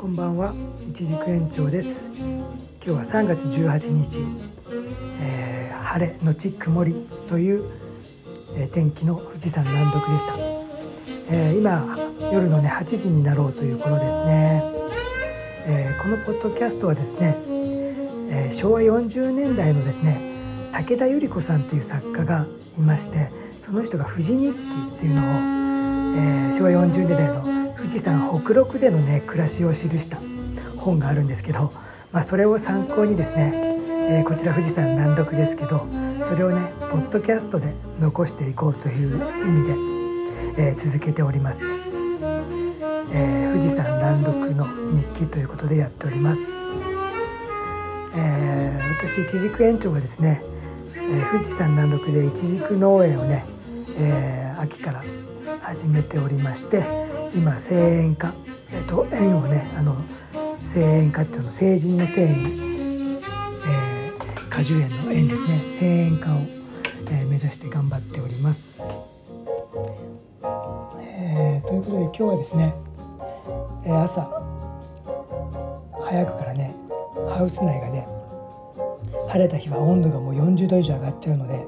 こんばんは、いちじく園長です。今日は3月18日、晴れのち曇りという、天気の富士山南麓でした。今夜の、8時になろうという頃ですね。このポッドキャストはですね、昭和40年代のですね、武田百合子さんという作家がいまして、その人が富士日記っていうのを、昭和40年代の富士山北麓での暮らしを記した本があるんですけど、それを参考にですね、こちら富士山南麓ですけど、それをポッドキャストで残していこうという意味で、続けております。富士山南麓の日記ということでやっております。私いちじく園長がですね、富士山南麓でいちじく農園を秋から始めておりまして、今生園家、園を生園家っていうの成人の生に、果樹園の園ですね、生園家を、目指して頑張っております。ということで今日はですね、朝早くからハウス内が晴れた日は温度がもう40度以上上がっちゃうので、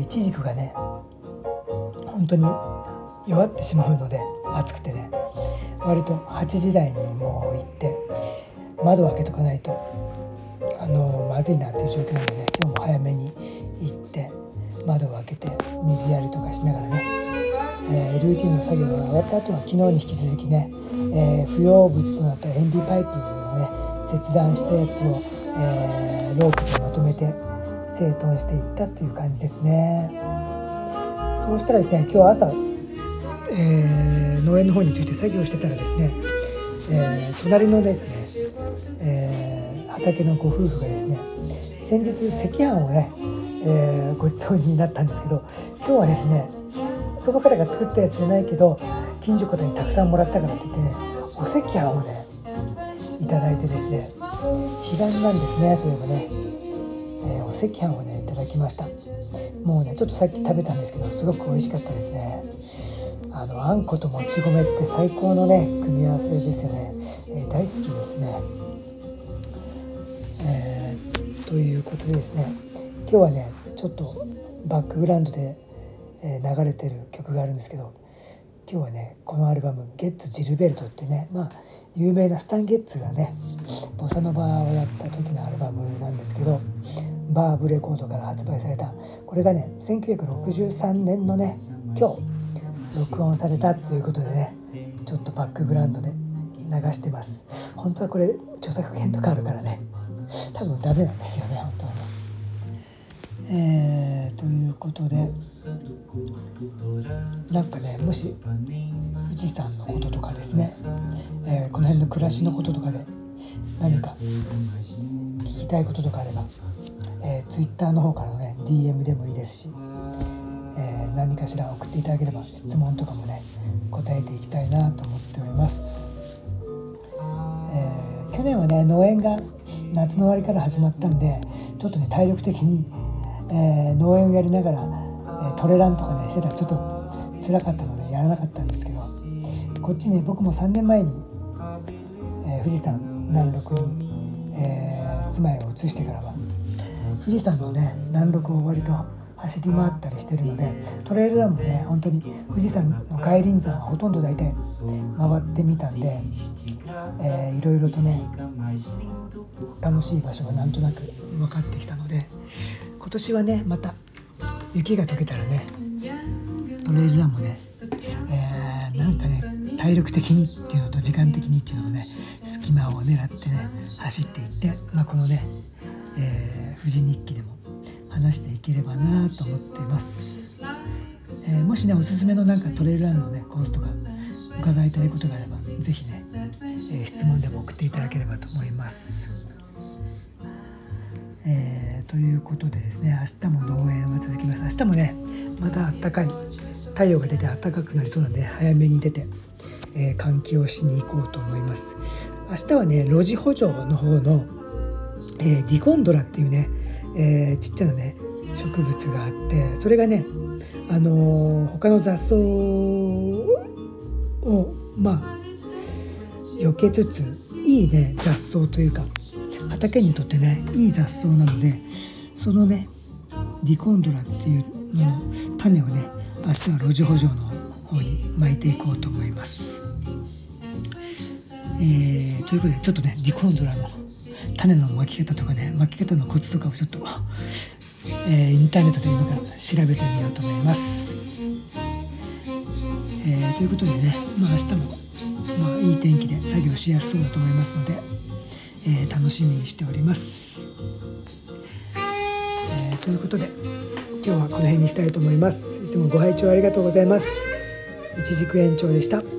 イチジクが本当に弱ってしまうので、暑くて割と8時台にもう行って窓を開けとかないとまずいなっていう状況なので、今日も早めに行って窓を開けて水やりとかしながらルーティンの作業が終わった後は昨日に引き続き不要物となった塩ビパイプを切断したやつを、ロープでまとめて整頓していったという感じですね。そうしたらですね、今日朝農園の方について作業してたらですね、隣のですね、畑のご夫婦がですね、先日赤飯をごちそうになったんですけど、今日はですね、その方が作ったやつじゃないけど近所の方にたくさんもらったからって言ってお赤飯をいただいてですね、彼岸なんですね、それもお赤飯をいただきました。もうちょっとさっき食べたんですけど、すごく美味しかったですね。あんこともち米って最高の組み合わせですよね。大好きですね。ということでですね、今日はちょっとバックグラウンドで流れてる曲があるんですけど、今日はこのアルバムゲッツ・ジルベルトって有名なスタン・ゲッツがボサノバをやった時のアルバムなんですけど、バーブレコードから発売された、これが1963年の今日録音されたということでちょっとバックグラウンドで流してます。本当はこれ著作権とかあるから多分ダメなんですよ本当は。ということでもし富士山のこととかですね、この辺の暮らしのこととかで何か聞きたいこととかあれば、Twitter の方からのDM でもいいですし、何かしら送っていただければ質問とかも答えていきたいなと思っております。去年は農園が夏の終わりから始まったんで、ちょっと体力的に、農園をやりながら、トレランとかしてたらちょっと辛かったのでやらなかったんですけど、こっちに僕も3年前に、富士山南麓に、住まいを移してからは富士山の南麓を割と走り回ったりしてるので、トレイルランも本当に富士山の外輪山はほとんど大体回ってみたんで、いろいろと楽しい場所がなんとなく分かってきたので、今年はまた雪が溶けたらトレイルランも体力的にっていうのと時間的にっていうのを隙間を狙って走っていって、この富士日記でも話していければなと思っています。もしおすすめのトレイルランのコースとか伺いたいことがあれば、ぜひ質問でも送っていただければと思います。ということでですね、明日も農園は続きます。明日もまた暖かい太陽が出て暖かくなりそうなので、早めに出て、換気をしに行こうと思います。明日は露地補助の方の、ディコンドラっていうちっちゃな植物があって、それが他の雑草を避けつつ、いいね、雑草というか畑にとってね、いい雑草なので、そのねディコンドラっていうの種をね、明日はロジホジョの方に巻いていこうと思います。ということで、ちょっとねディコンドラの種の巻き方とかね、巻き方のコツとかをちょっと、インターネットで今から調べてみようと思います。ということでね、明日もいい天気で作業しやすそうだと思いますので、楽しみにしております。ということで、今日はこの辺にしたいと思います。いつもご拝聴ありがとうございます。一軸園長でした。